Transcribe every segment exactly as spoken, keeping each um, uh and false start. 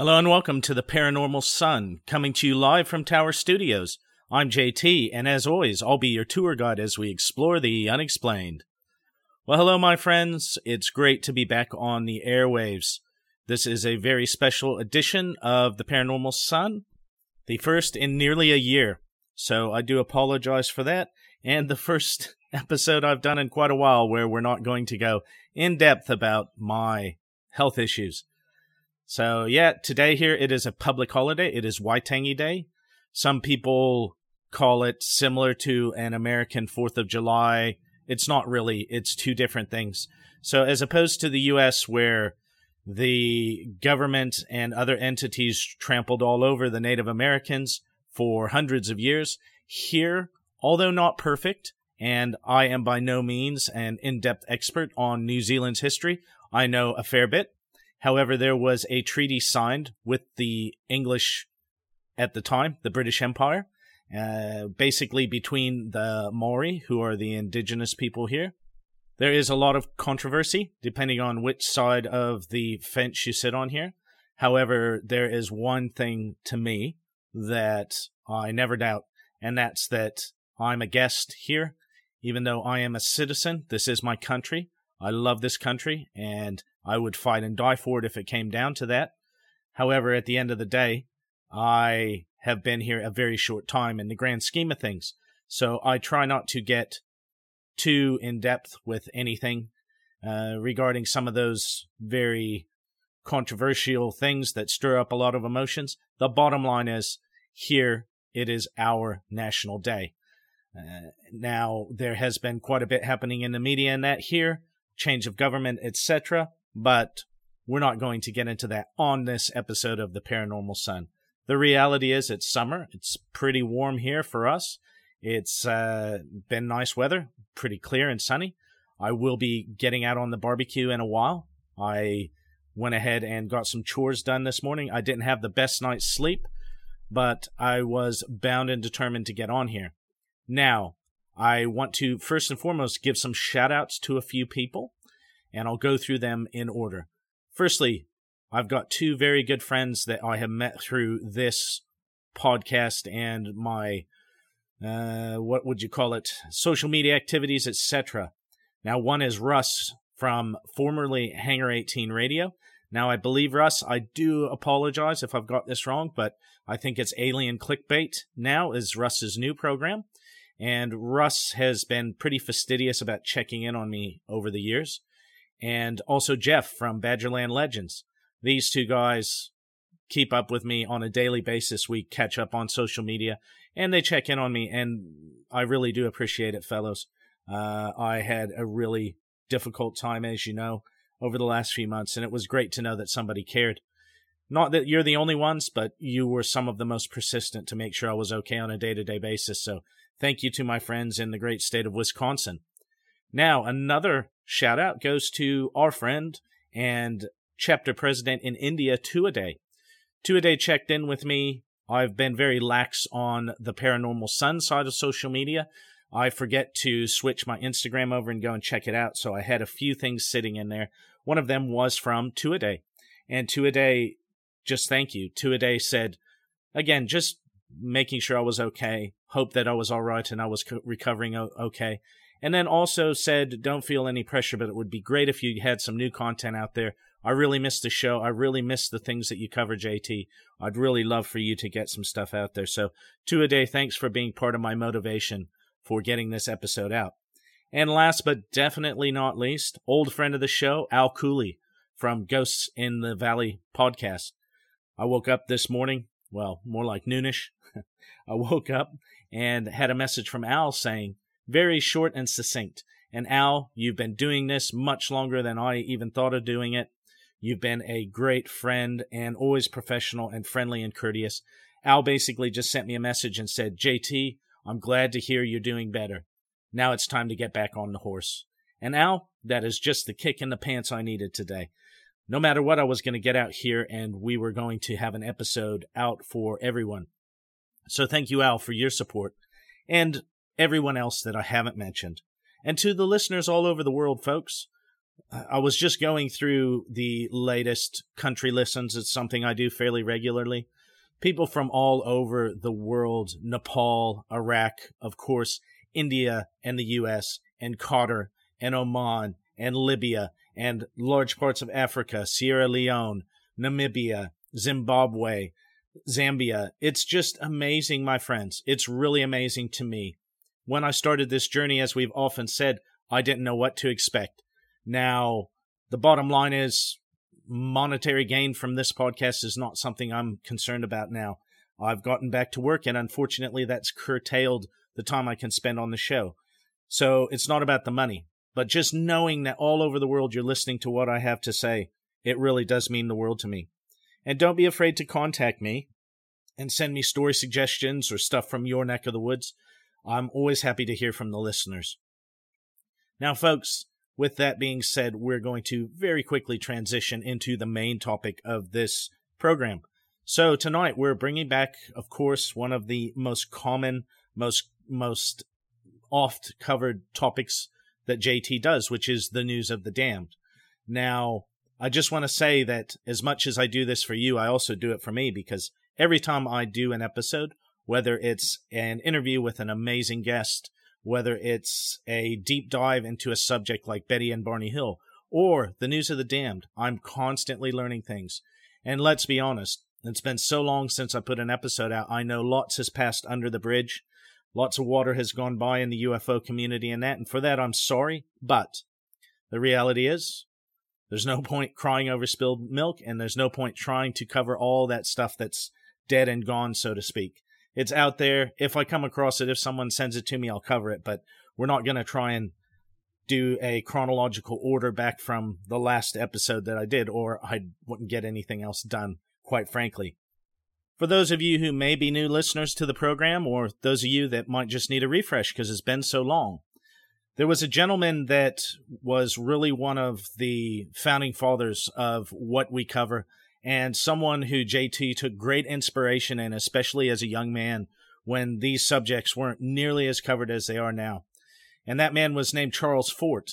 Hello and welcome to The Paranormal Sun, coming to you live from Tower Studios. I'm J T, and as always, I'll be your tour guide as we explore the unexplained. Well, hello, my friends. It's great to be back on the airwaves. This is a very special edition of The Paranormal Sun, the first in nearly a year. So I do apologize for that, and the first episode I've done in quite a while where we're not going to go in depth about my health issues. So, yeah, today here it is a public holiday. It is Waitangi Day. Some people call it similar to an American fourth of July. It's not really. It's two different things. So, as opposed to the U S where the government and other entities trampled all over the Native Americans for hundreds of years, here, although not perfect, and I am by no means an in-depth expert on New Zealand's history, I know a fair bit. However, there was a treaty signed with the English at the time, the British Empire, uh, basically between the Maori, who are the indigenous people here. There is a lot of controversy, depending on which side of the fence you sit on here. However, there is one thing to me that I never doubt, and that's that I'm a guest here. Even though I am a citizen, this is my country. I love this country, and I would fight and die for it if it came down to that. However, at the end of the day, I have been here a very short time in the grand scheme of things. So I try not to get too in-depth with anything uh, regarding some of those very controversial things that stir up a lot of emotions. The bottom line is, here it is our national day. Uh, now, there has been quite a bit happening in the media and that here, change of government, et cetera, but we're not going to get into that on this episode of The Paranormal Sun. The reality is it's summer. It's pretty warm here for us. It's uh, been nice weather, pretty clear and sunny. I will be getting out on the barbecue in a while. I went ahead and got some chores done this morning. I didn't have the best night's sleep, but I was bound and determined to get on here. Now, I want to first and foremost give some shout-outs to a few people, and I'll go through them in order. Firstly, I've got two very good friends that I have met through this podcast and my, uh, what would you call it, social media activities, et cetera. Now, one is Russ from formerly Hangar eighteen Radio. Now, I believe, Russ, I do apologize if I've got this wrong, but I think it's Alien Clickbait now is Russ's new program. And Russ has been pretty fastidious about checking in on me over the years. And also Jeff from Badgerland Legends. These two guys keep up with me on a daily basis. We catch up on social media, and they check in on me, and I really do appreciate it, fellows. Uh, I had a really difficult time, as you know, over the last few months, and it was great to know that somebody cared. Not that you're the only ones, but you were some of the most persistent to make sure I was okay on a day-to-day basis, so thank you to my friends in the great state of Wisconsin. Now, another shout-out goes to our friend and chapter president in India, Tuaday. Tuaday checked in with me. I've been very lax on the Paranormal Sun side of social media. I forget to switch my Instagram over and go and check it out, so I had a few things sitting in there. One of them was from Tuaday. And Tuaday, just thank you. Tuaday said, again, just making sure I was okay, hope that I was all right and I was co- recovering o- okay. And then also said, don't feel any pressure, but it would be great if you had some new content out there. I really miss the show. I really miss the things that you cover, J T. I'd really love for you to get some stuff out there. So Tuaday, thanks for being part of my motivation for getting this episode out. And last but definitely not least, old friend of the show, Al Cooley from Ghosts in the Valley podcast. I woke up this morning, well, more like noonish. I woke up and had a message from Al saying, very short and succinct. And Al, you've been doing this much longer than I even thought of doing it. You've been a great friend and always professional and friendly and courteous. Al basically just sent me a message and said, J T, I'm glad to hear you're doing better. Now it's time to get back on the horse. And Al, that is just the kick in the pants I needed today. No matter what, I was going to get out here and we were going to have an episode out for everyone. So thank you, Al, for your support and everyone else that I haven't mentioned. And to the listeners all over the world, folks, I was just going through the latest country listens. It's something I do fairly regularly. People from all over the world, Nepal, Iraq, of course, India and the U S, and Qatar and Oman and Libya and large parts of Africa, Sierra Leone, Namibia, Zimbabwe, Zambia. It's just amazing, my friends. It's really amazing to me. When I started this journey, as we've often said, I didn't know what to expect. Now, the bottom line is monetary gain from this podcast is not something I'm concerned about now. I've gotten back to work, and unfortunately, that's curtailed the time I can spend on the show. So it's not about the money. But just knowing that all over the world you're listening to what I have to say, it really does mean the world to me. And don't be afraid to contact me and send me story suggestions or stuff from your neck of the woods. I'm always happy to hear from the listeners. Now, folks, with that being said, we're going to very quickly transition into the main topic of this program. So tonight we're bringing back, of course, one of the most common, most most oft-covered topics that J T does, which is the news of the damned. Now, I just want to say that as much as I do this for you, I also do it for me, because every time I do an episode, whether it's an interview with an amazing guest, whether it's a deep dive into a subject like Betty and Barney Hill, or the news of the damned, I'm constantly learning things. And let's be honest, it's been so long since I put an episode out, I know lots has passed under the bridge, lots of water has gone by in the U F O community and that, and for that I'm sorry, but the reality is, there's no point crying over spilled milk, and there's no point trying to cover all that stuff that's dead and gone, so to speak. It's out there. If I come across it, if someone sends it to me, I'll cover it, but we're not going to try and do a chronological order back from the last episode that I did, or I wouldn't get anything else done, quite frankly. For those of you who may be new listeners to the program, or those of you that might just need a refresh because it's been so long, there was a gentleman that was really one of the founding fathers of what we cover, and someone who J T took great inspiration in, especially as a young man, when these subjects weren't nearly as covered as they are now. And that man was named Charles Fort.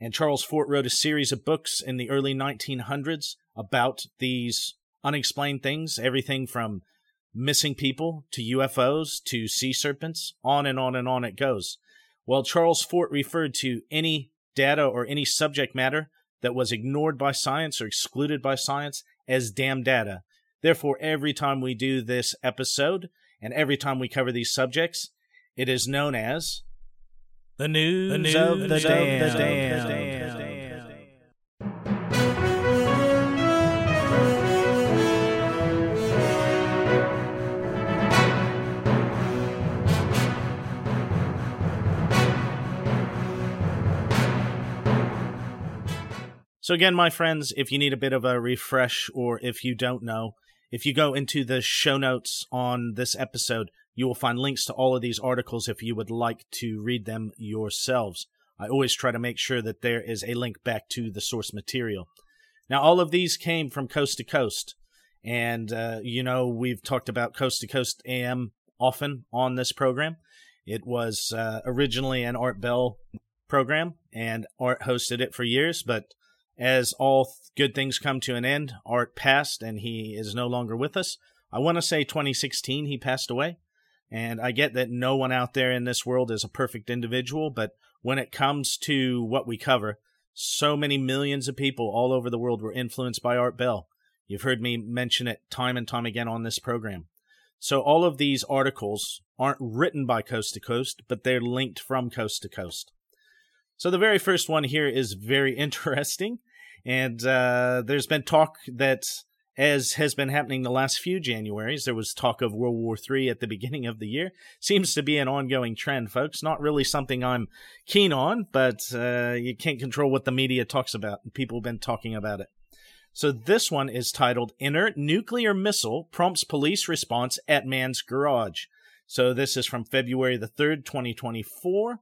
And Charles Fort wrote a series of books in the early nineteen hundreds about these unexplained things, everything from missing people to U F Os to sea serpents, on and on and on it goes. Well, Charles Fort referred to any data or any subject matter that was ignored by science or excluded by science as damned data. Therefore, every time we do this episode and every time we cover these subjects, it is known as the news, the news of the damned. So again, my friends, if you need a bit of a refresh, or if you don't know, if you go into the show notes on this episode, you will find links to all of these articles if you would like to read them yourselves. I always try to make sure that there is a link back to the source material. Now, all of these came from Coast to Coast, and uh, you know, we've talked about Coast to Coast A M often on this program. It was uh, originally an Art Bell program, and Art hosted it for years, but as all th- good things come to an end, Art passed, and he is no longer with us. I want to say twenty sixteen he passed away, and I get that no one out there in this world is a perfect individual, but when it comes to what we cover, so many millions of people all over the world were influenced by Art Bell. You've heard me mention it time and time again on this program. So all of these articles aren't written by Coast to Coast, but they're linked from Coast to Coast. So the very first one here is very interesting, and uh, there's been talk that, as has been happening the last few Januaries, there was talk of World War Three at the beginning of the year. Seems to be an ongoing trend, folks. Not really something I'm keen on, but uh, you can't control what the media talks about, and people have been talking about it. So this one is titled, Inert Nuclear Missile Prompts Police Response at Man's Garage. So this is from February the third, twenty twenty-four.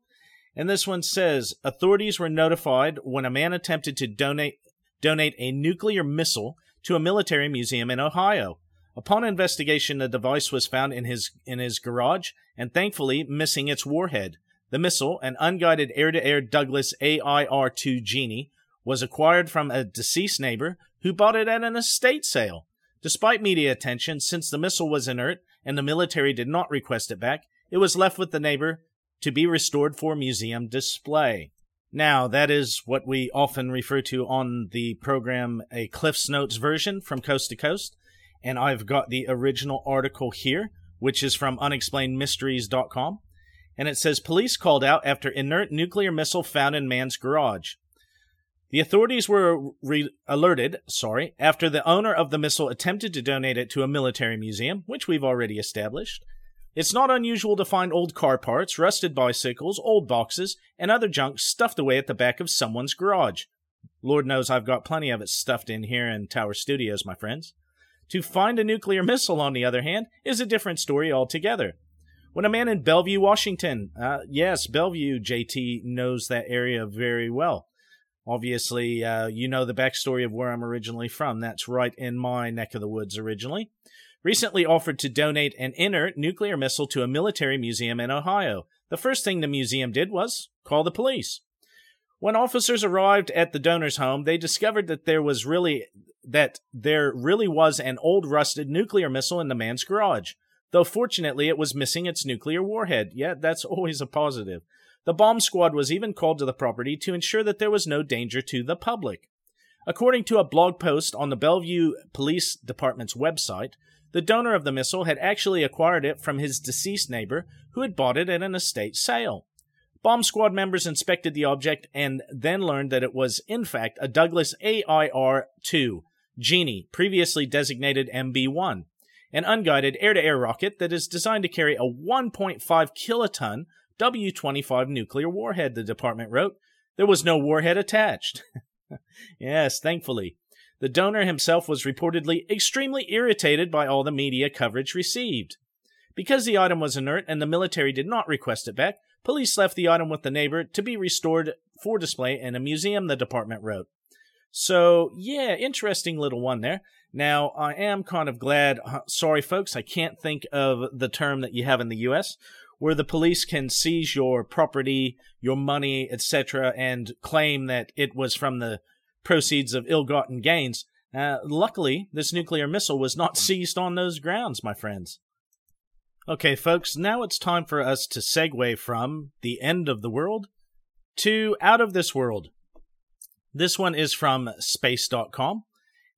And this one says, authorities were notified when a man attempted to donate donate a nuclear missile to a military museum in Ohio. Upon investigation, the device was found in his in his garage and thankfully missing its warhead. The missile, an unguided air-to-air Douglas A I R two Genie, was acquired from a deceased neighbor who bought it at an estate sale. Despite media attention, since the missile was inert and the military did not request it back, it was left with the neighbor to be restored for museum display. Now, that is what we often refer to on the program, a Cliff's Notes version from Coast to Coast, and I've got the original article here, which is from unexplained mysteries dot com, and it says, police called out after inert nuclear missile found in man's garage. The authorities were re- alerted, sorry, after the owner of the missile attempted to donate it to a military museum, which we've already established. It's not unusual to find old car parts, rusted bicycles, old boxes, and other junk stuffed away at the back of someone's garage. Lord knows I've got plenty of it stuffed in here in Tower Studios, my friends. To find a nuclear missile, on the other hand, is a different story altogether. When a man in Bellevue, Washington, uh, yes, Bellevue, J T knows that area very well. Obviously, uh, you know the backstory of where I'm originally from. That's right in my neck of the woods originally. Recently offered to donate an inert nuclear missile to a military museum in Ohio. The first thing the museum did was call the police. When officers arrived at the donor's home, they discovered that there was really that there really was an old rusted nuclear missile in the man's garage, though fortunately it was missing its nuclear warhead. Yeah, that's always a positive. The bomb squad was even called to the property to ensure that there was no danger to the public. According to a blog post on the Bellevue Police Department's website, the donor of the missile had actually acquired it from his deceased neighbor, who had bought it at an estate sale. Bomb squad members inspected the object and then learned that it was, in fact, a Douglas A I R two Genie, previously designated M B one, an unguided air-to-air rocket that is designed to carry a one point five kiloton W twenty-five nuclear warhead, the department wrote. There was no warhead attached. Yes, thankfully. The donor himself was reportedly extremely irritated by all the media coverage received. Because the item was inert and the military did not request it back, police left the item with the neighbor to be restored for display in a museum, the department wrote. So, yeah, interesting little one there. Now, I am kind of glad, sorry folks, I can't think of the term that you have in the U S, where the police can seize your property, your money, et cetera, and claim that it was from the proceeds of ill-gotten gains. Uh, luckily, this nuclear missile was not seized on those grounds, my friends. Okay, folks, now it's time for us to segue from the end of the world to out of this world. This one is from space dot com.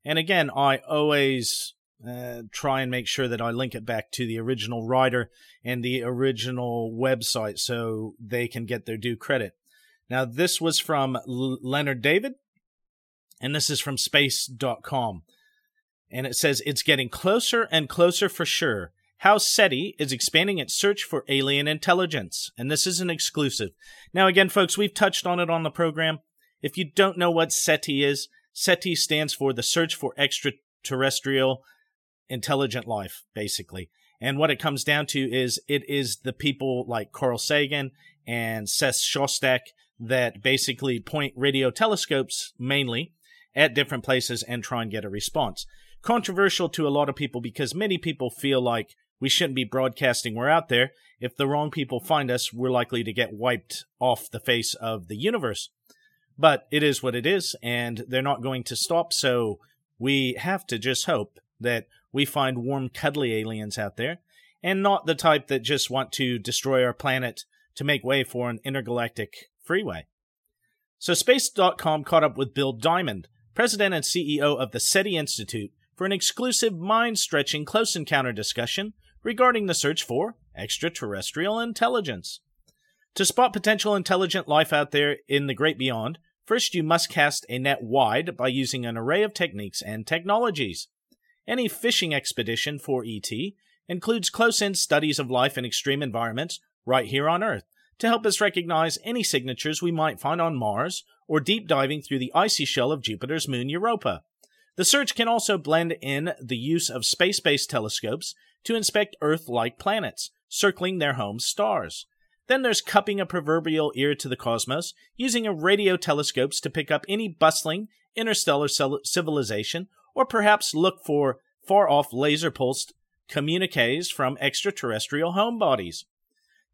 And again, I always uh, try and make sure that I link it back to the original writer and the original website so they can get their due credit. Now, this was from L- Leonard David. And this is from space dot com. And it says, it's getting closer and closer for sure. How SETI is expanding its search for alien intelligence. And this is an exclusive. Now, again, folks, we've touched on it on the program. If you don't know what SETI is, SETI stands for the Search for Extraterrestrial Intelligent Life, basically. And what it comes down to is it is the people like Carl Sagan and Seth Shostak that basically point radio telescopes mainly at different places and try and get a response. Controversial to a lot of people because many people feel like we shouldn't be broadcasting we're out there. If the wrong people find us, we're likely to get wiped off the face of the universe. But it is what it is, and they're not going to stop, so we have to just hope that we find warm, cuddly aliens out there, and not the type that just want to destroy our planet to make way for an intergalactic freeway. So space dot com caught up with Bill Diamond, president and C E O of the SETI Institute, for an exclusive mind-stretching close encounter discussion regarding the search for extraterrestrial intelligence. To spot potential intelligent life out there in the great beyond, first you must cast a net wide by using an array of techniques and technologies. Any fishing expedition for E T includes close-in studies of life in extreme environments right here on Earth to help us recognize any signatures we might find on Mars or deep diving through the icy shell of Jupiter's moon Europa. The search can also blend in the use of space-based telescopes to inspect Earth-like planets, circling their home stars. Then there's cupping a proverbial ear to the cosmos, using radio telescopes to pick up any bustling interstellar civilization, or perhaps look for far-off laser-pulsed communiques from extraterrestrial homebodies.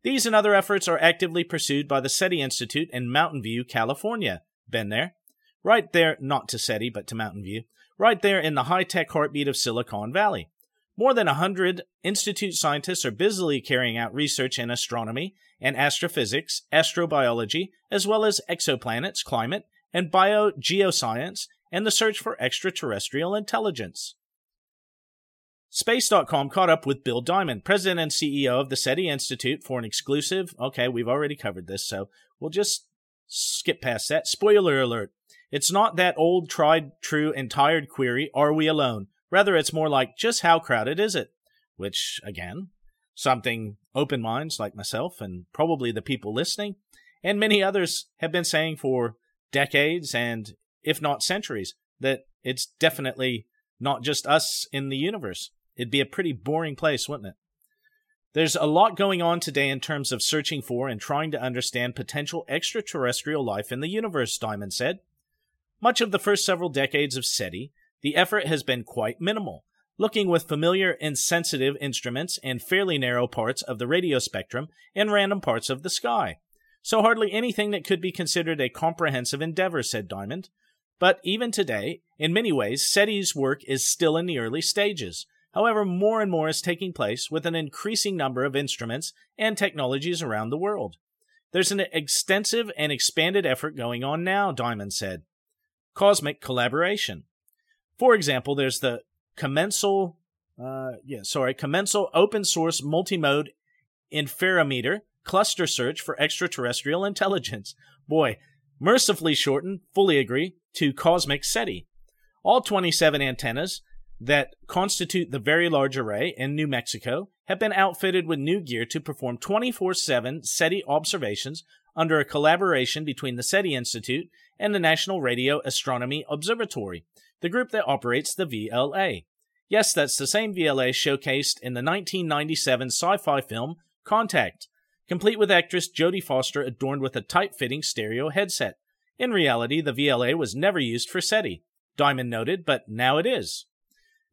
These and other efforts are actively pursued by the SETI Institute in Mountain View, California. Been there? Right there, not to SETI, but to Mountain View, right there in the high-tech heartbeat of Silicon Valley. More than one hundred Institute scientists are busily carrying out research in astronomy and astrophysics, astrobiology, as well as exoplanets, climate, and biogeoscience, and the search for extraterrestrial intelligence. Space dot com caught up with Bill Diamond, president and C E O of the SETI Institute, for an exclusive... Okay, we've already covered this, so we'll just skip past that. Spoiler alert. It's not that old, tried, true, and tired query, are we alone? Rather, it's more like, just how crowded is it? Which, again, something open minds like myself and probably the people listening and many others have been saying for decades and, if not centuries, that it's definitely not just us in the universe. It'd be a pretty boring place, wouldn't it? There's a lot going on today in terms of searching for and trying to understand potential extraterrestrial life in the universe, Diamond said. Much of the first several decades of SETI, the effort has been quite minimal, looking with familiar and sensitive instruments and fairly narrow parts of the radio spectrum and random parts of the sky. So hardly anything that could be considered a comprehensive endeavor, said Diamond. But even today, in many ways, SETI's work is still in the early stages. However, more and more is taking place with an increasing number of instruments and technologies around the world. There's an extensive and expanded effort going on now, Diamond said. Cosmic collaboration. For example, there's the commensal, uh, yeah, sorry, commensal open source multimode interferometer cluster search for extraterrestrial intelligence. Boy, mercifully shortened, fully agree, to Cosmic SETI. All twenty-seven antennas that constitute the Very Large Array in New Mexico have been outfitted with new gear to perform twenty-four seven SETI observations under a collaboration between the SETI Institute and the National Radio Astronomy Observatory, the group that operates the V L A. Yes, that's the same V L A showcased in the nineteen ninety-seven sci-fi film Contact, complete with actress Jodie Foster adorned with a tight-fitting stereo headset. In reality, the V L A was never used for SETI, Diamond noted, but now it is.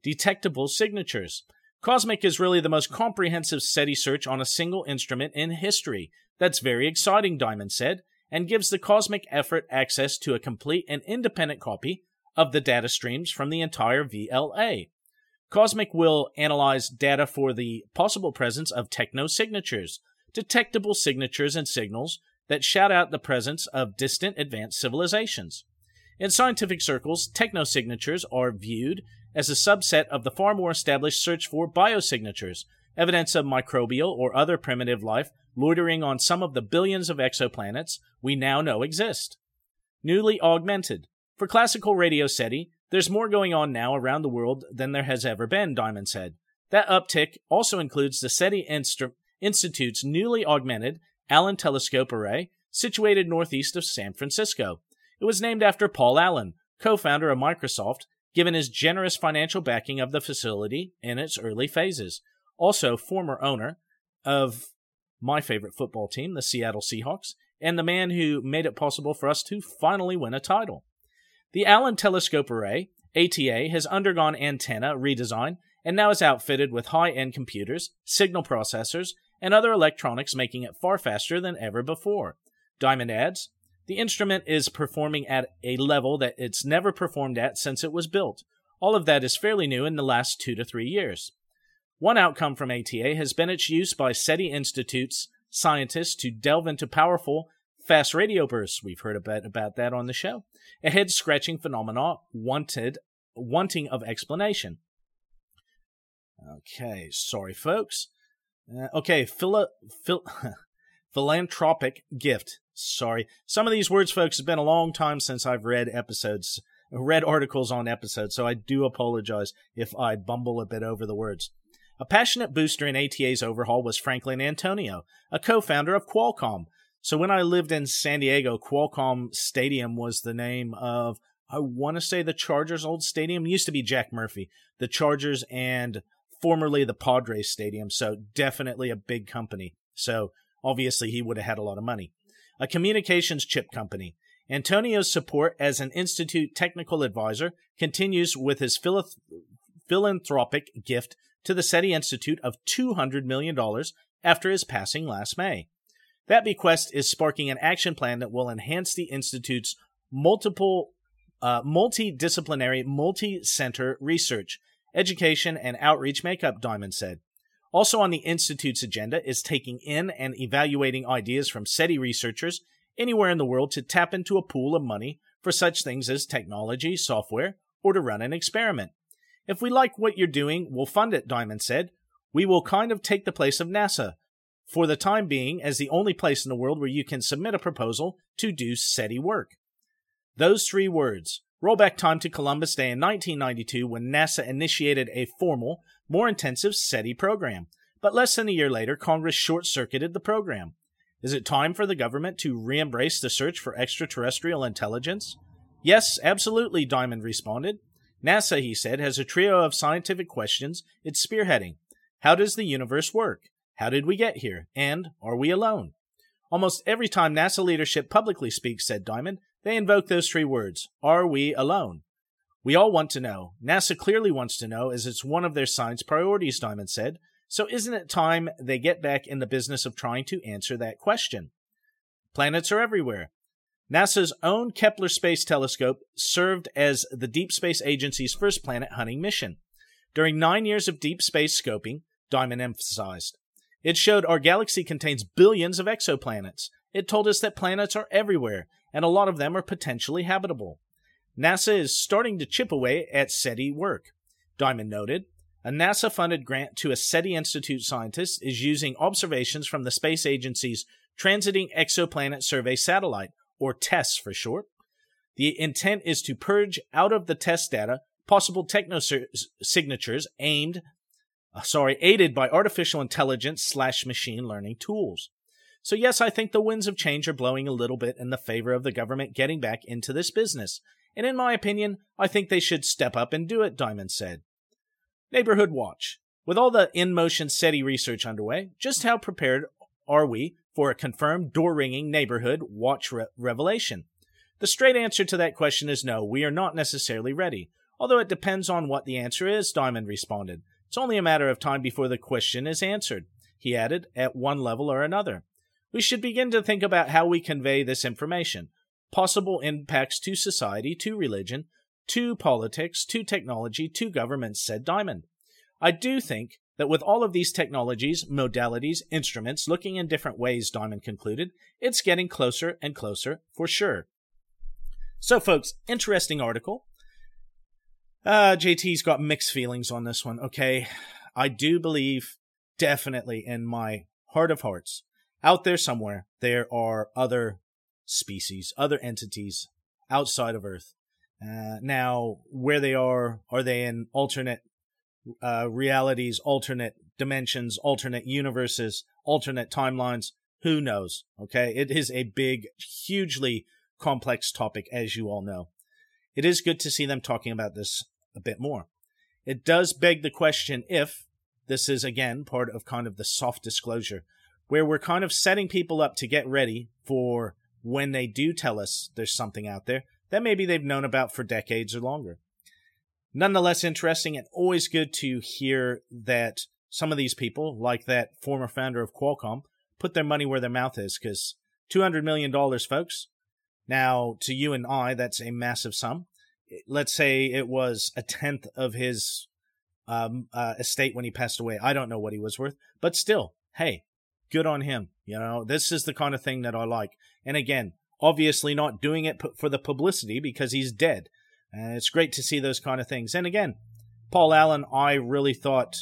Detectable signatures. Cosmic is really the most comprehensive SETI search on a single instrument in history. That's very exciting, Diamond said, and gives the Cosmic effort access to a complete and independent copy of the data streams from the entire V L A. Cosmic will analyze data for the possible presence of techno-signatures, detectable signatures and signals that shout out the presence of distant advanced civilizations. In scientific circles, techno-signatures are viewed as a subset of the far more established search for biosignatures, evidence of microbial or other primitive life loitering on some of the billions of exoplanets we now know exist. Newly augmented. For classical radio SETI, there's more going on now around the world than there has ever been, Diamond said. That uptick also includes the SETI Instru- Institute's newly augmented Allen Telescope Array, situated northeast of San Francisco. It was named after Paul Allen, co-founder of Microsoft, given his generous financial backing of the facility in its early phases. Also, former owner of my favorite football team, the Seattle Seahawks, and the man who made it possible for us to finally win a title. The Allen Telescope Array, A T A, has undergone antenna redesign and now is outfitted with high-end computers, signal processors, and other electronics, making it far faster than ever before. Diamond adds, the instrument is performing at a level that it's never performed at since it was built. All of that is fairly new in the last two to three years. One outcome from A T A has been its use by SETI Institute's scientists to delve into powerful, fast radio bursts. We've heard a bit about that on the show. A head-scratching phenomena wanted, wanting of explanation. Okay, sorry, folks. Uh, okay, philo, phil, philanthropic gift. Sorry. Some of these words, folks, have been a long time since I've read episodes, read articles on episodes, so I do apologize if I bumble a bit over the words. A passionate booster in A T A's overhaul was Franklin Antonio, a co-founder of Qualcomm. So when I lived in San Diego, Qualcomm Stadium was the name of, I want to say the Chargers' old stadium. It used to be Jack Murphy, the Chargers and formerly the Padres Stadium, so definitely a big company. So obviously he would have had a lot of money. A communications chip company. Antonio's support as an institute technical advisor continues with his philith- philanthropic gift to the SETI Institute of two hundred million dollars after his passing last May. That bequest is sparking an action plan that will enhance the Institute's multiple uh, multidisciplinary, multi-center research, education, and outreach makeup, Diamond said. Also on the Institute's agenda is taking in and evaluating ideas from SETI researchers anywhere in the world to tap into a pool of money for such things as technology, software, or to run an experiment. If we like what you're doing, we'll fund it, Diamond said. We will kind of take the place of NASA, for the time being, as the only place in the world where you can submit a proposal to do SETI work. Those three words. Roll back time to Columbus Day in nineteen ninety-two when NASA initiated a formal, more intensive SETI program. But less than a year later, Congress short-circuited the program. Is it time for the government to re-embrace the search for extraterrestrial intelligence? Yes, absolutely, Diamond responded. NASA, he said, has a trio of scientific questions it's spearheading. How does the universe work? How did we get here? And are we alone? Almost every time NASA leadership publicly speaks, said Diamond, they invoke those three words, are we alone? We all want to know. NASA clearly wants to know, as it's one of their science priorities, Diamond said. So isn't it time they get back in the business of trying to answer that question? Planets are everywhere. NASA's own Kepler Space Telescope served as the Deep Space Agency's first planet-hunting mission. During nine years of deep space scoping, Diamond emphasized, it showed our galaxy contains billions of exoplanets. It told us that planets are everywhere, and a lot of them are potentially habitable. NASA is starting to chip away at SETI work, Diamond noted. A NASA-funded grant to a SETI Institute scientist is using observations from the space agency's Transiting Exoplanet Survey Satellite, or TESS for short. The intent is to purge out of the TESS data possible technosignatures aimed, sorry, aided by artificial intelligence slash machine learning tools. So yes, I think the winds of change are blowing a little bit in the favor of the government getting back into this business. And in my opinion, I think they should step up and do it, Diamond said. Neighborhood Watch. With all the in-motion SETI research underway, just how prepared are we for a confirmed door-ringing neighborhood watch re- revelation? The straight answer to that question is no, we are not necessarily ready. Although it depends on what the answer is, Diamond responded. It's only a matter of time before the question is answered, he added, at one level or another. We should begin to think about how we convey this information, possible impacts to society, to religion, to politics, to technology, to governments, said Diamond. I do think that with all of these technologies, modalities, instruments, looking in different ways, Diamond concluded, it's getting closer and closer for sure. So folks, interesting article. Uh, J T's got mixed feelings on this one, okay? I do believe definitely in my heart of hearts, out there somewhere, there are other species, other entities outside of Earth. Uh, now, where they are, are they in alternate uh, realities, alternate dimensions, alternate universes, alternate timelines? Who knows, okay? It is a big, hugely complex topic, as you all know. It is good to see them talking about this a bit more. It does beg the question if this is, again, part of kind of the soft disclosure, where we're kind of setting people up to get ready for when they do tell us there's something out there that maybe they've known about for decades or longer. Nonetheless, interesting and always good to hear that some of these people, like that former founder of Qualcomm, put their money where their mouth is, because two hundred million dollars, folks. Now, to you and I, that's a massive sum. Let's say it was a tenth of his um, uh, estate when he passed away. I don't know what he was worth, but still, hey, good on him. You know, this is the kind of thing that I like. And again, obviously not doing it p- for the publicity because he's dead. And it's great to see those kind of things. And again, Paul Allen, I really thought,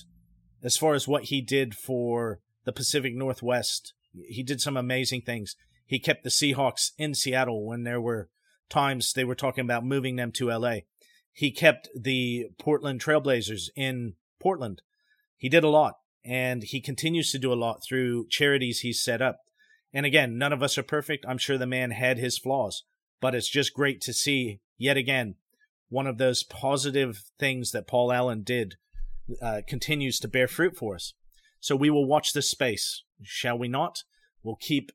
as far as what he did for the Pacific Northwest, he did some amazing things. He kept the Seahawks in Seattle when there were times they were talking about moving them to L A. He kept the Portland Trailblazers in Portland. He did a lot, and he continues to do a lot through charities he's set up. And again, none of us are perfect. I'm sure the man had his flaws, but it's just great to see, yet again, one of those positive things that Paul Allen did uh, continues to bear fruit for us. So we will watch this space, shall we not? We'll keep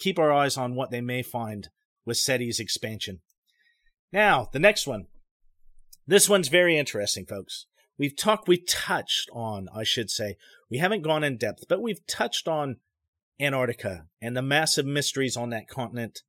Keep our eyes on what they may find with SETI's expansion. Now, the next one. This one's very interesting, folks. We've talked, we've touched on, I should say. We haven't gone in depth, but we've touched on Antarctica and the massive mysteries on that continent.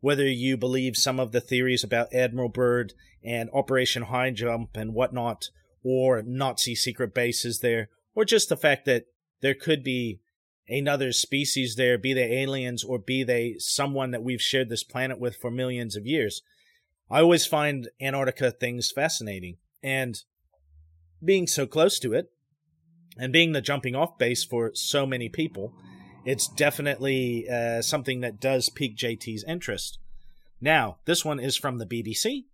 whether you believe some of the theories about Admiral Byrd and Operation High Jump and whatnot, or Nazi secret bases there, or just the fact that there could be another species there, be they aliens or be they someone that we've shared this planet with for millions of years. I always find Antarctica things fascinating, and being so close to it, and being the jumping-off base for so many people, it's definitely uh, something that does pique J T's interest. Now, this one is from the B B C,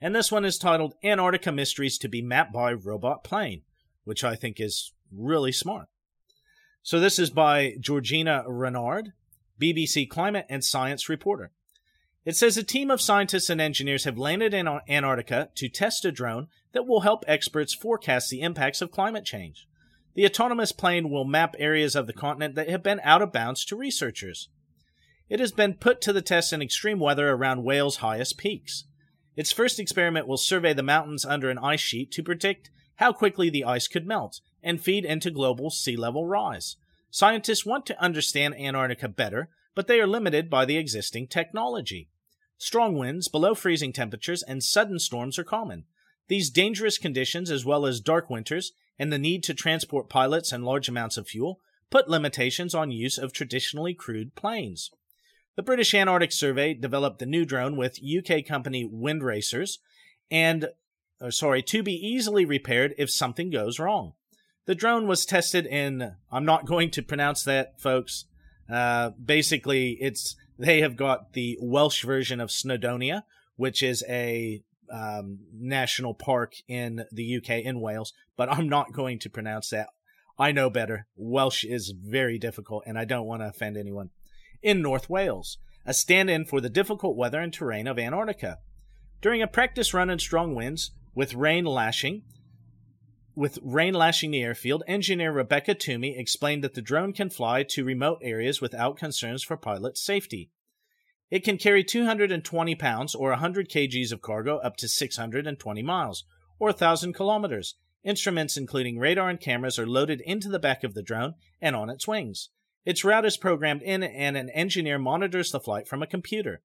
and this one is titled Antarctica Mysteries to be Mapped by Robot Plane, which I think is really smart. So this is by Georgina Renard, B B C climate and science reporter. It says a team of scientists and engineers have landed in Antarctica to test a drone that will help experts forecast the impacts of climate change. The autonomous plane will map areas of the continent that have been out of bounds to researchers. It has been put to the test in extreme weather around Wales' highest peaks. Its first experiment will survey the mountains under an ice sheet to predict how quickly the ice could melt and feed into global sea level rise. Scientists want to understand Antarctica better, but they are limited by the existing technology. Strong winds, below freezing temperatures, and sudden storms are common. These dangerous conditions, as well as dark winters, and the need to transport pilots and large amounts of fuel, put limitations on use of traditionally crewed planes. The British Antarctic Survey developed the new drone with U K company Windracers, and, or sorry, to be easily repaired if something goes wrong. The drone was tested in, I'm not going to pronounce that, folks. Uh, basically, it's they have got the Welsh version of Snowdonia, which is a Um, national park in the U K, in Wales, but I'm not going to pronounce that. I know better. Welsh is very difficult, and I don't want to offend anyone. In North Wales, a stand-in for the difficult weather and terrain of Antarctica. During a practice run in strong winds, with rain lashing, with rain lashing the airfield, engineer Rebecca Toomey explained that the drone can fly to remote areas without concerns for pilot safety. It can carry two hundred twenty pounds or one hundred kilograms of cargo up to six hundred twenty miles or one thousand kilometers. Instruments including radar and cameras are loaded into the back of the drone and on its wings. Its route is programmed in and an engineer monitors the flight from a computer.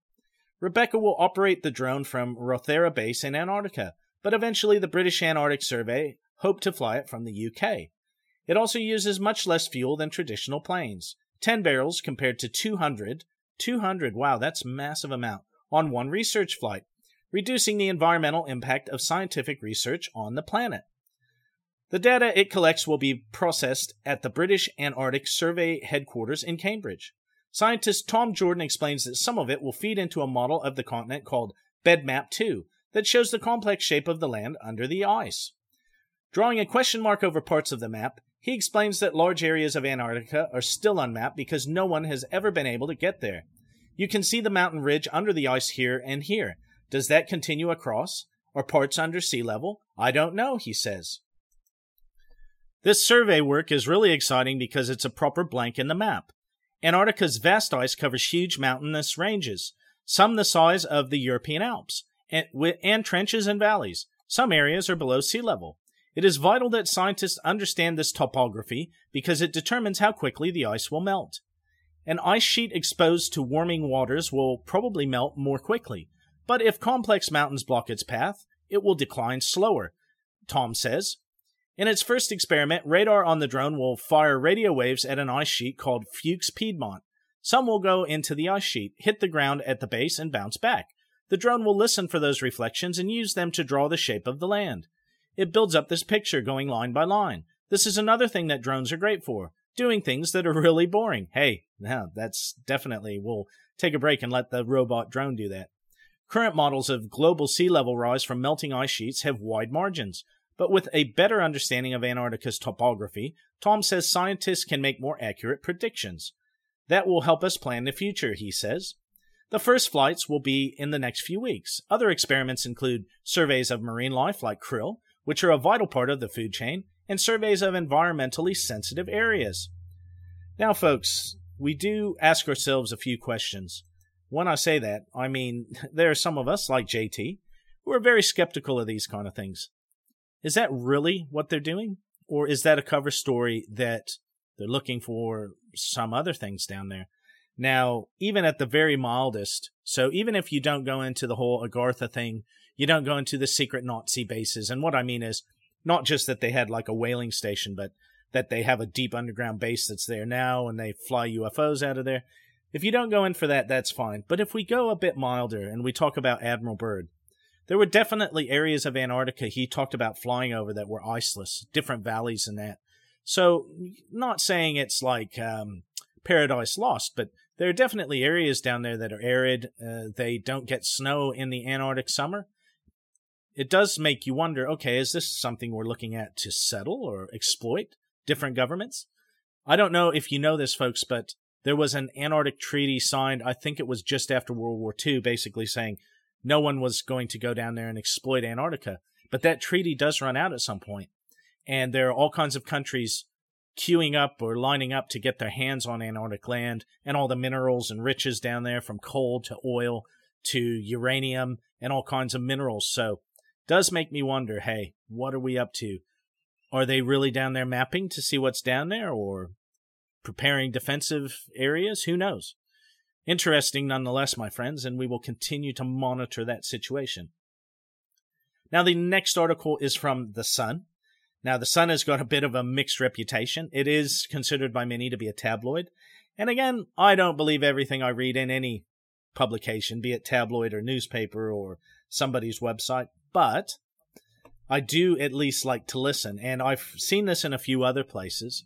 Rebecca will operate the drone from Rothera Base in Antarctica, but eventually the British Antarctic Survey hope to fly it from the U K. It also uses much less fuel than traditional planes, ten barrels compared to two hundred. two hundred, wow, that's a massive amount, on one research flight, reducing the environmental impact of scientific research on the planet. The data it collects will be processed at the British Antarctic Survey headquarters in Cambridge. Scientist Tom Jordan explains that some of it will feed into a model of the continent called BEDMAP two that shows the complex shape of the land under the ice. Drawing a question mark over parts of the map, he explains that large areas of Antarctica are still unmapped because no one has ever been able to get there. You can see the mountain ridge under the ice here and here. Does that continue across? Are parts under sea level? I don't know, he says. This survey work is really exciting because it's a proper blank in the map. Antarctica's vast ice covers huge mountainous ranges, some the size of the European Alps, and, and trenches and valleys. Some areas are below sea level. It is vital that scientists understand this topography because it determines how quickly the ice will melt. An ice sheet exposed to warming waters will probably melt more quickly, but if complex mountains block its path, it will decline slower, Tom says. In its first experiment, radar on the drone will fire radio waves at an ice sheet called Fuchs Piedmont. Some will go into the ice sheet, hit the ground at the base, and bounce back. The drone will listen for those reflections and use them to draw the shape of the land. It builds up this picture going line by line. This is another thing that drones are great for, doing things that are really boring. Hey, now that's definitely, we'll take a break and let the robot drone do that. Current models of global sea level rise from melting ice sheets have wide margins, but with a better understanding of Antarctica's topography, Tom says scientists can make more accurate predictions. That will help us plan the future, he says. The first flights will be in the next few weeks. Other experiments include surveys of marine life like krill, which are a vital part of the food chain, and surveys of environmentally sensitive areas. Now, folks, we do ask ourselves a few questions. When I say that, I mean there are some of us, like J T, who are very skeptical of these kind of things. Is that really what they're doing? Or is that a cover story that they're looking for some other things down there? Now, even at the very mildest, so even if you don't go into the whole Agartha thing, you don't go into the secret Nazi bases. And what I mean is not just that they had like a whaling station, but that they have a deep underground base that's there now and they fly U F Os out of there. If you don't go in for that, that's fine. But if we go a bit milder and we talk about Admiral Byrd, there were definitely areas of Antarctica he talked about flying over that were iceless, different valleys and that. So not saying it's like um, Paradise Lost, but there are definitely areas down there that are arid. Uh, they don't get snow in the Antarctic summer. It does make you wonder, okay, is this something we're looking at to settle or exploit different governments? I don't know if you know this, folks, but there was an Antarctic treaty signed, I think it was just after World War Two, basically saying no one was going to go down there and exploit Antarctica. But that treaty does run out at some point. And there are all kinds of countries queuing up or lining up to get their hands on Antarctic land and all the minerals and riches down there, from coal to oil to uranium and all kinds of minerals. So does make me wonder, hey, what are we up to? Are they really down there mapping to see what's down there, or preparing defensive areas? Who knows? Interesting nonetheless, my friends, and we will continue to monitor that situation. Now, the next article is from The Sun. Now, The Sun has got a bit of a mixed reputation. It is considered by many to be a tabloid. And again, I don't believe everything I read in any publication, be it tabloid or newspaper or somebody's website. But I do at least like to listen, and I've seen this in a few other places.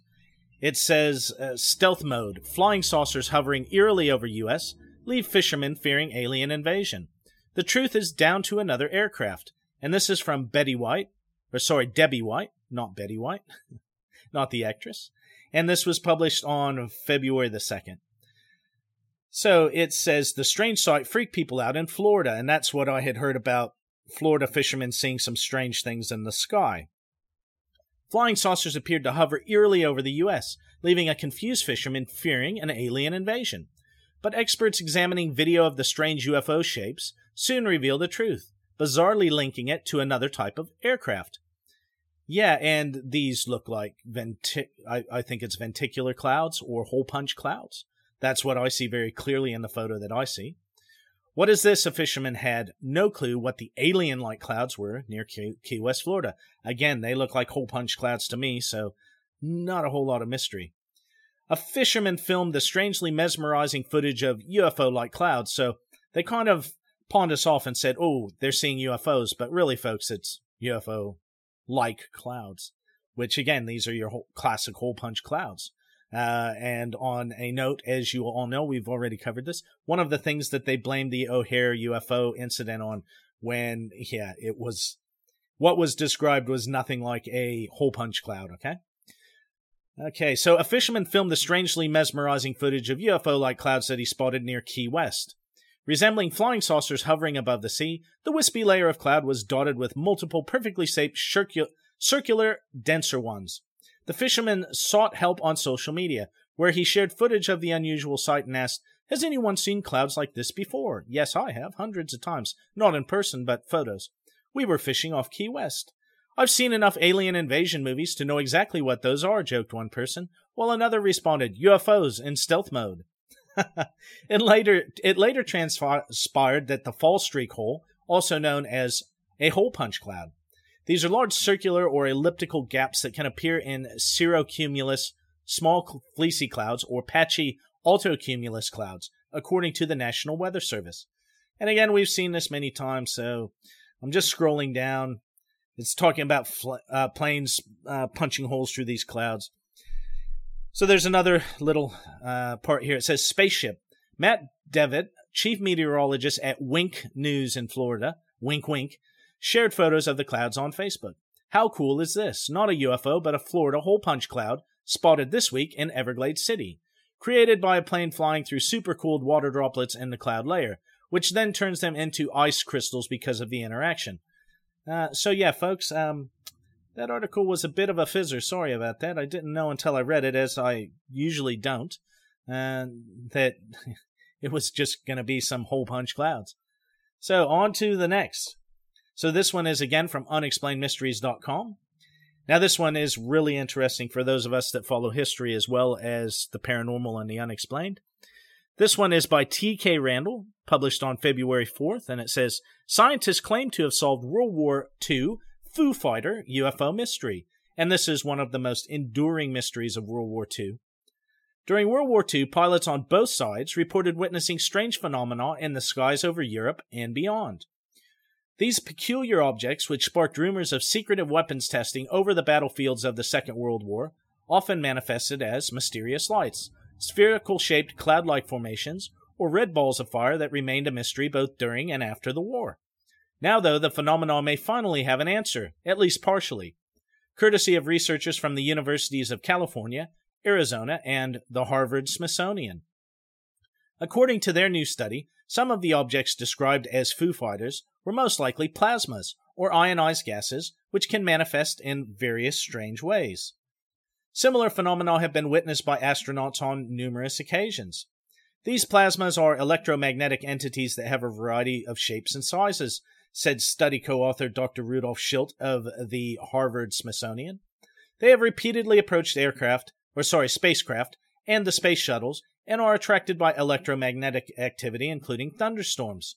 It says, uh, stealth mode, flying saucers hovering eerily over U S, leave fishermen fearing alien invasion. The truth is down to another aircraft. And this is from Betty White, or sorry, Debbie White, not Betty White, not the actress. And this was published on February the second. So it says, the strange sight freaked people out in Florida, and that's what I had heard about. Florida fishermen seeing some strange things in the sky. Flying saucers appeared to hover eerily over the U S, leaving a confused fisherman fearing an alien invasion. But experts examining video of the strange U F O shapes soon reveal the truth, bizarrely linking it to another type of aircraft. Yeah, and these look like, ventic- I, I think it's venticular clouds or hole-punch clouds. That's what I see very clearly in the photo that I see. What is this? A fisherman had no clue what the alien-like clouds were near Key West, Florida. Again, they look like hole-punch clouds to me, so not a whole lot of mystery. A fisherman filmed the strangely mesmerizing footage of U F O-like clouds, so they kind of pawned us off and said, oh, they're seeing U F Os, but really, folks, it's U F O-like clouds, which, again, these are your classic hole-punch clouds. Uh, and on a note, as you all know, we've already covered this. One of the things that they blamed the O'Hare U F O incident on, when, yeah, it was, what was described was nothing like a hole punch cloud, okay? Okay, so a fisherman filmed the strangely mesmerizing footage of U F O-like clouds that he spotted near Key West. Resembling flying saucers hovering above the sea, the wispy layer of cloud was dotted with multiple perfectly shaped circu- circular, denser ones. The fisherman sought help on social media, where he shared footage of the unusual sight and asked, has anyone seen clouds like this before? Yes, I have, hundreds of times. Not in person, but photos. We were fishing off Key West. I've seen enough alien invasion movies to know exactly what those are, joked one person, while another responded, U F Os in stealth mode. It later, it later transpired that the fall streak hole, also known as a hole punch cloud, these are large circular or elliptical gaps that can appear in cirrocumulus, small fleecy clouds, or patchy altocumulus clouds, according to the National Weather Service. And again, we've seen this many times, so I'm just scrolling down. It's talking about fl- uh, planes uh, punching holes through these clouds. So there's another little uh, part here. It says spaceship. Matt Devitt, chief meteorologist at Wink News in Florida, wink, wink, shared photos of the clouds on Facebook. How cool is this? Not a U F O, but a Florida hole-punch cloud spotted this week in Everglades City, created by a plane flying through supercooled water droplets in the cloud layer, which then turns them into ice crystals because of the interaction. Uh, so yeah, folks, um, that article was a bit of a fizzer. Sorry about that. I didn't know until I read it, as I usually don't, uh, that it was just going to be some hole-punch clouds. So on to the next. So this one is, again, from unexplained mysteries dot com. Now, this one is really interesting for those of us that follow history as well as the paranormal and the unexplained. This one is by T K Randall, published on February fourth, and it says, Scientists claim to have solved World War Two Foo Fighter U F O mystery, and this is one of the most enduring mysteries of World War Two. During World War Two, pilots on both sides reported witnessing strange phenomena in the skies over Europe and beyond. These peculiar objects, which sparked rumors of secretive weapons testing over the battlefields of the Second World War, often manifested as mysterious lights, spherical-shaped cloud-like formations, or red balls of fire that remained a mystery both during and after the war. Now, though, the phenomena may finally have an answer, at least partially. Courtesy of researchers from the universities of California, Arizona, and the Harvard-Smithsonian. According to their new study, some of the objects described as Foo Fighters were most likely plasmas, or ionized gases, which can manifest in various strange ways. Similar phenomena have been witnessed by astronauts on numerous occasions. These plasmas are electromagnetic entities that have a variety of shapes and sizes, said study co-author Doctor Rudolf Schilt of the Harvard-Smithsonian. They have repeatedly approached aircraft, or sorry, spacecraft, and the space shuttles, and are attracted by electromagnetic activity, including thunderstorms.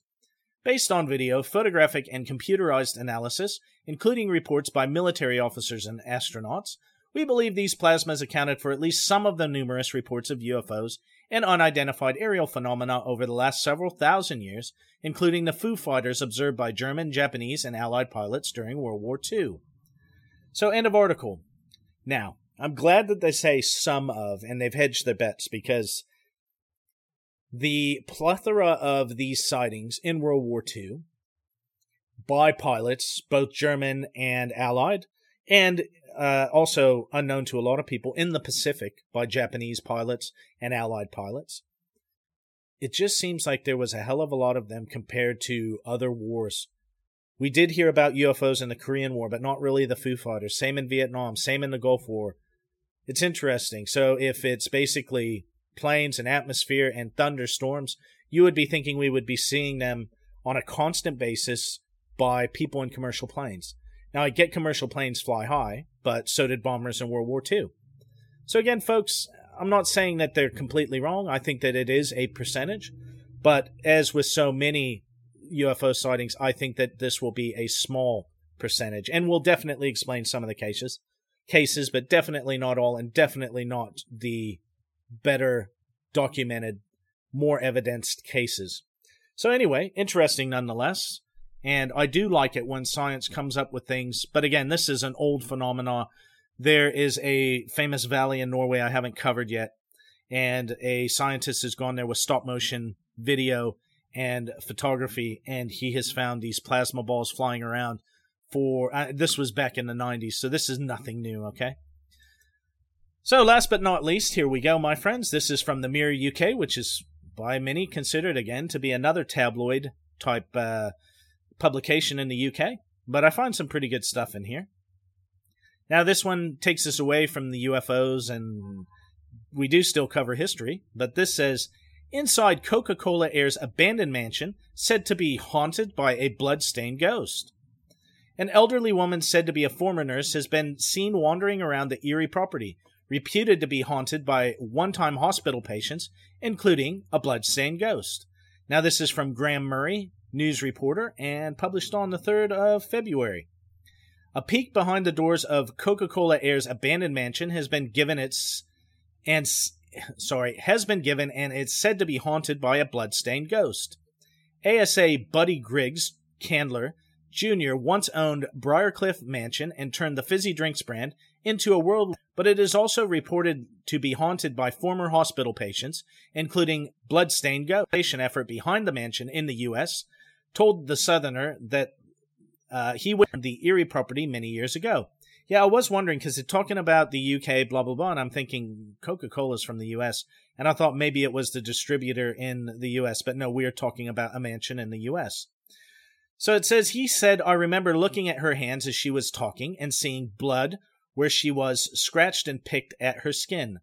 Based on video, photographic, and computerized analysis, including reports by military officers and astronauts, we believe these plasmas accounted for at least some of the numerous reports of U F Os and unidentified aerial phenomena over the last several thousand years, including the Foo Fighters observed by German, Japanese, and Allied pilots during World War Two. So, end of article. Now, I'm glad that they say some of, and they've hedged their bets, because the plethora of these sightings in World War Two by pilots, both German and Allied, and uh, also unknown to a lot of people in the Pacific by Japanese pilots and Allied pilots, it just seems like there was a hell of a lot of them compared to other wars. We did hear about U F Os in the Korean War, but not really the Foo Fighters. Same in Vietnam, same in the Gulf War. It's interesting. So if it's basically planes and atmosphere and thunderstorms, you would be thinking we would be seeing them on a constant basis by people in commercial planes. Now, I get commercial planes fly high, but so did bombers in World War Two. So again, folks, I'm not saying that they're completely wrong. I think that it is a percentage, but as with so many U F O sightings, I think that this will be a small percentage, and we'll definitely explain some of the cases, cases, but definitely not all, and definitely not the better documented, more evidenced cases. So anyway, interesting nonetheless, and I do like it when science comes up with things, but again, this is an old phenomena. There is a famous valley in Norway I haven't covered yet, and a scientist has gone there with stop-motion video and photography, and he has found these plasma balls flying around for, uh, this was back in the nineties, so this is nothing new, okay? So last but not least, here we go, my friends. This is from the Mirror U K, which is by many considered, again, to be another tabloid-type uh, publication in the U K, but I find some pretty good stuff in here. Now, this one takes us away from the U F Os, and we do still cover history, but this says, Inside Coca-Cola Air's abandoned mansion, said to be haunted by a blood-stained ghost. An elderly woman said to be a former nurse has been seen wandering around the eerie property, reputed to be haunted by one-time hospital patients, including a blood-stained ghost. Now this is from Graham Murray, news reporter, and published on the third of February. A peek behind the doors of Coca-Cola Air's abandoned mansion has been given its... and. Sorry, has been given, and it's said to be haunted by a blood-stained ghost. A S A Buddy Griggs Candler Junior once owned Briarcliff Mansion and turned the fizzy drinks brand into a world, but it is also reported to be haunted by former hospital patients, including blood-stained ghost. An effort behind the mansion in the U S told the Southerner that uh, he went the Erie property many years ago. Yeah, I was wondering, because they're talking about the U K, blah, blah, blah, and I'm thinking Coca-Cola's from the U S, and I thought maybe it was the distributor in the U S, but no, we are talking about a mansion in the U S. So it says, he said, I remember looking at her hands as she was talking and seeing blood where she was scratched and picked at her skin.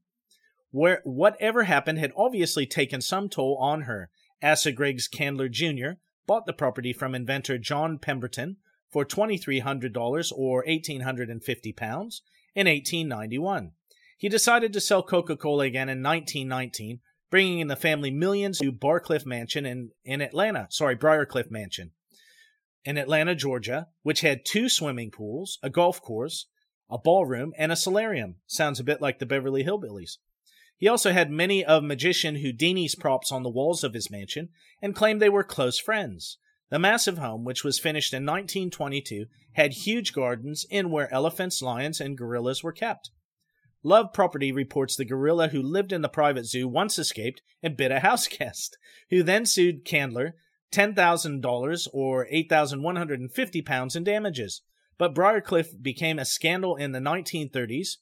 Where whatever happened had obviously taken some toll on her. Asa Griggs Candler Junior bought the property from inventor John Pemberton for two thousand three hundred dollars or one thousand eight hundred fifty pounds in eighteen ninety-one. He decided to sell Coca-Cola again in nineteen nineteen bringing in the family millions to Briarcliff Mansion in, in Atlanta, sorry, Briarcliff Mansion in Atlanta, Georgia, which had two swimming pools, a golf course, a ballroom, and a solarium. Sounds a bit like the Beverly Hillbillies. He also had many of magician Houdini's props on the walls of his mansion and claimed they were close friends. The massive home, which was finished in nineteen twenty-two, had huge gardens in where elephants, lions, and gorillas were kept. Love Property reports the gorilla who lived in the private zoo once escaped and bit a house guest, who then sued Candler ten thousand dollars or eight thousand one hundred fifty pounds in damages. But Briarcliff became a scandal in the nineteen thirties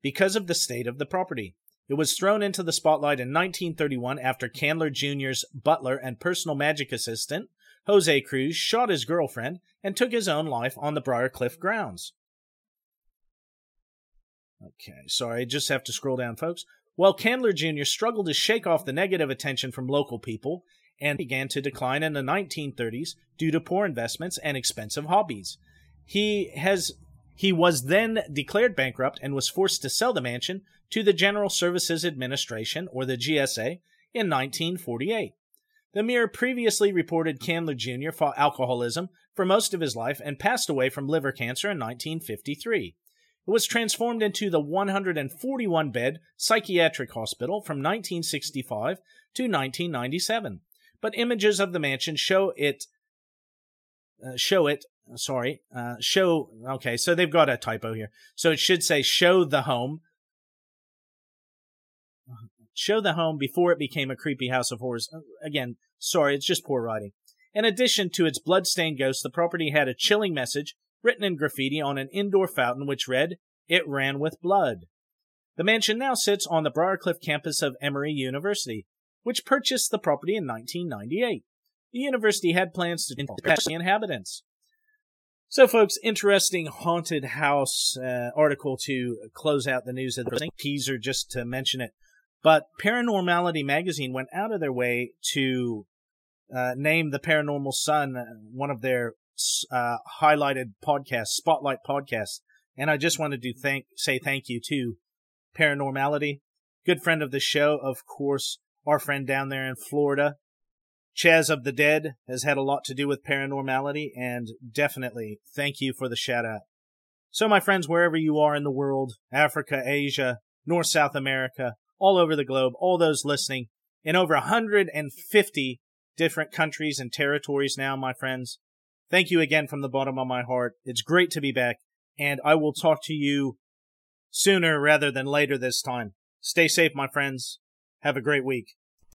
because of the state of the property. It was thrown into the spotlight in nineteen thirty-one after Candler Junior's butler and personal magic assistant, Jose Cruz, shot his girlfriend and took his own life on the Briarcliff grounds. Okay, sorry, I just have to scroll down, folks. While Candler Junior struggled to shake off the negative attention from local people and began to decline in the nineteen thirties due to poor investments and expensive hobbies, he has he was then declared bankrupt and was forced to sell the mansion to the General Services Administration, or the G S A, in nineteen forty-eight. The Mirror previously reported Candler Junior fought alcoholism for most of his life and passed away from liver cancer in nineteen fifty-three. It was transformed into the one hundred forty-one bed psychiatric hospital from nineteen sixty-five to nineteen ninety-seven. But images of the mansion show it, uh, show it, sorry, uh, show, okay, so they've got a typo here. So it should say show the home, show the home before it became a creepy house of horrors. Again, sorry, it's just poor writing. In addition to its blood-stained ghosts, the property had a chilling message written in graffiti on an indoor fountain which read, "It ran with blood." The mansion now sits on the Briarcliff campus of Emory University, which purchased the property in nineteen ninety-eight. The university had plans to protect the inhabitants. So, folks, interesting haunted house uh, article to close out the news of the teaser, just to mention it. But Paranormality magazine went out of their way to uh, name The Paranormal Sun uh, one of their Uh, highlighted podcast, spotlight podcast, and I just wanted to thank, say thank you to Paranormality, good friend of the show, of course, our friend down there in Florida, Chaz of the Dead, has had a lot to do with Paranormality, and definitely thank you for the shout out. So, my friends, wherever you are in the world, Africa, Asia, North, South America, all over the globe, all those listening in over one hundred fifty different countries and territories now, my friends. Thank you again from the bottom of my heart. It's great to be back, and I will talk to you sooner rather than later this time. Stay safe, my friends. Have a great week.